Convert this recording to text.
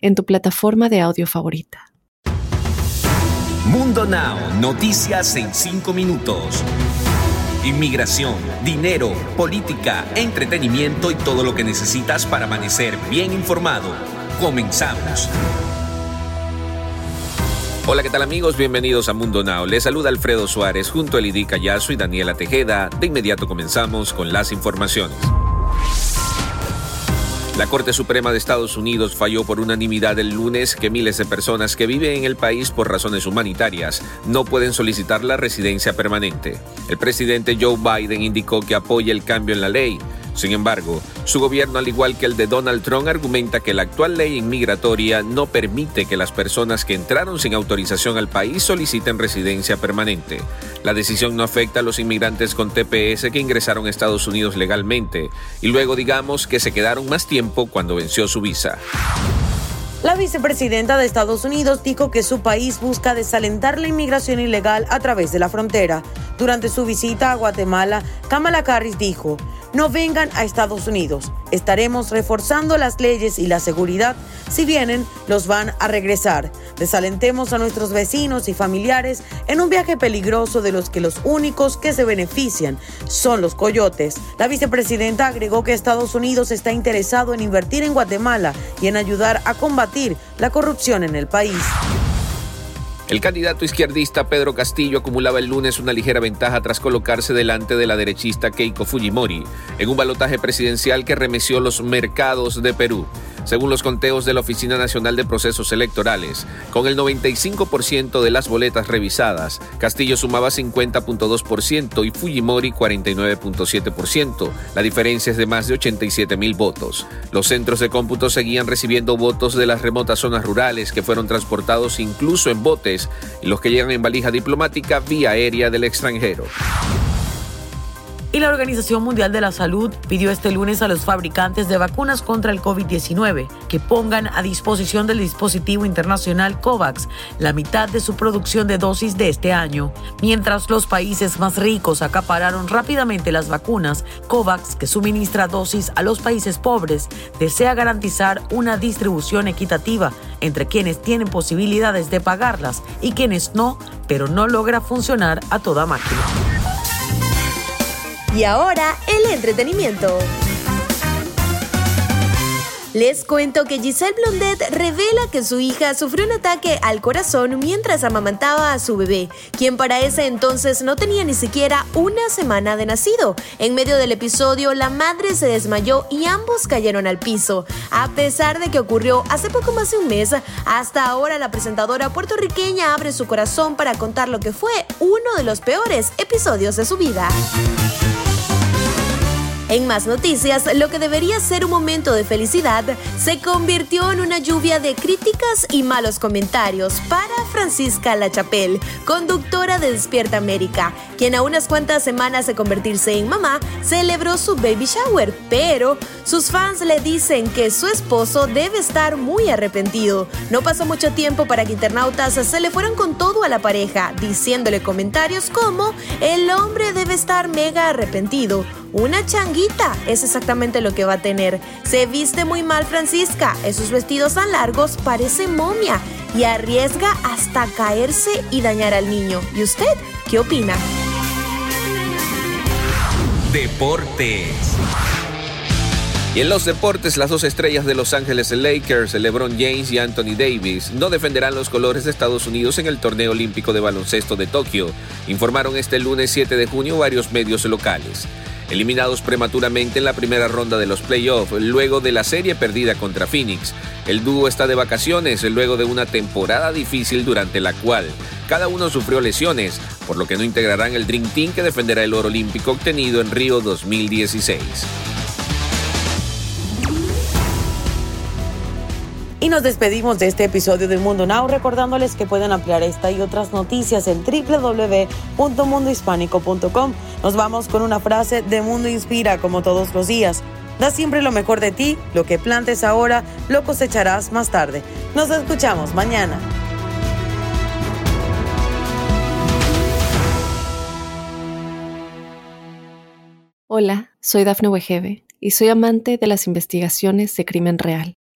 en tu plataforma de audio favorita. Mundo Now, noticias en 5 minutos. Inmigración, dinero, política, entretenimiento y todo lo que necesitas para amanecer bien informado. Comenzamos. Hola, ¿qué tal amigos? Bienvenidos a Mundo Now. Les saluda Alfredo Suárez junto a Lidí Callazo y Daniela Tejeda. De inmediato comenzamos con las informaciones. La Corte Suprema de Estados Unidos falló por unanimidad el lunes que miles de personas que viven en el país por razones humanitarias no pueden solicitar la residencia permanente. El presidente Joe Biden indicó que apoya el cambio en la ley. Sin embargo, su gobierno, al igual que el de Donald Trump, argumenta que la actual ley inmigratoria no permite que las personas que entraron sin autorización al país soliciten residencia permanente. La decisión no afecta a los inmigrantes con TPS que ingresaron a Estados Unidos legalmente y luego digamos que se quedaron más tiempo cuando venció su visa. La vicepresidenta de Estados Unidos dijo que su país busca desalentar la inmigración ilegal a través de la frontera. Durante su visita a Guatemala, Kamala Harris dijo: "No vengan a Estados Unidos. Estaremos reforzando las leyes y la seguridad. Si vienen, los van a regresar. Desalentemos a nuestros vecinos y familiares en un viaje peligroso de los que los únicos que se benefician son los coyotes". La vicepresidenta agregó que Estados Unidos está interesado en invertir en Guatemala y en ayudar a combatir la corrupción en el país. El candidato izquierdista Pedro Castillo acumulaba el lunes una ligera ventaja tras colocarse delante de la derechista Keiko Fujimori en un balotaje presidencial que remeció los mercados de Perú. Según los conteos de la Oficina Nacional de Procesos Electorales, con el 95% de las boletas revisadas, Castillo sumaba 50.2% y Fujimori 49.7%. La diferencia es de más de 87,000 votos. Los centros de cómputo seguían recibiendo votos de las remotas zonas rurales que fueron transportados incluso en botes y los que llegan en valija diplomática vía aérea del extranjero. Y la Organización Mundial de la Salud pidió este lunes a los fabricantes de vacunas contra el COVID-19 que pongan a disposición del dispositivo internacional COVAX la mitad de su producción de dosis de este año. Mientras los países más ricos acapararon rápidamente las vacunas, COVAX, que suministra dosis a los países pobres, desea garantizar una distribución equitativa entre quienes tienen posibilidades de pagarlas y quienes no, pero no logra funcionar a toda máquina. Y ahora, el entretenimiento. Les cuento que Giselle Blondet revela que su hija sufrió un ataque al corazón mientras amamantaba a su bebé, quien para ese entonces no tenía ni siquiera una semana de nacido. En medio del episodio, la madre se desmayó y ambos cayeron al piso. A pesar de que ocurrió hace poco más de un mes, hasta ahora la presentadora puertorriqueña abre su corazón para contar lo que fue uno de los peores episodios de su vida. En más noticias, lo que debería ser un momento de felicidad se convirtió en una lluvia de críticas y malos comentarios para Francisca La Chapelle, conductora de Despierta América, quien a unas cuantas semanas de convertirse en mamá, celebró su baby shower, pero sus fans le dicen que su esposo debe estar muy arrepentido. No pasó mucho tiempo para que internautas se le fueron con todo a la pareja, diciéndole comentarios como "el hombre debe estar mega arrepentido". Una changuita es exactamente lo que va a tener. Se viste muy mal Francisca, esos vestidos tan largos parecen momia y arriesga hasta caerse y dañar al niño. ¿Y usted qué opina? Deportes. Y en los deportes, las dos estrellas de Los Ángeles Lakers, LeBron James y Anthony Davis, no defenderán los colores de Estados Unidos en el torneo olímpico de baloncesto de Tokio, informaron este lunes 7 de junio varios medios locales. Eliminados prematuramente en la primera ronda de los playoffs, luego de la serie perdida contra Phoenix, el dúo está de vacaciones luego de una temporada difícil durante la cual cada uno sufrió lesiones, por lo que no integrarán el Dream Team que defenderá el oro olímpico obtenido en Río 2016. Y nos despedimos de este episodio de Mundo Now, recordándoles que pueden ampliar esta y otras noticias en www.mundohispánico.com. Nos vamos con una frase de Mundo Inspira, como todos los días. Da siempre lo mejor de ti, lo que plantes ahora, lo cosecharás más tarde. Nos escuchamos mañana. Hola, soy Dafne Wegebe y soy amante de las investigaciones de crimen real.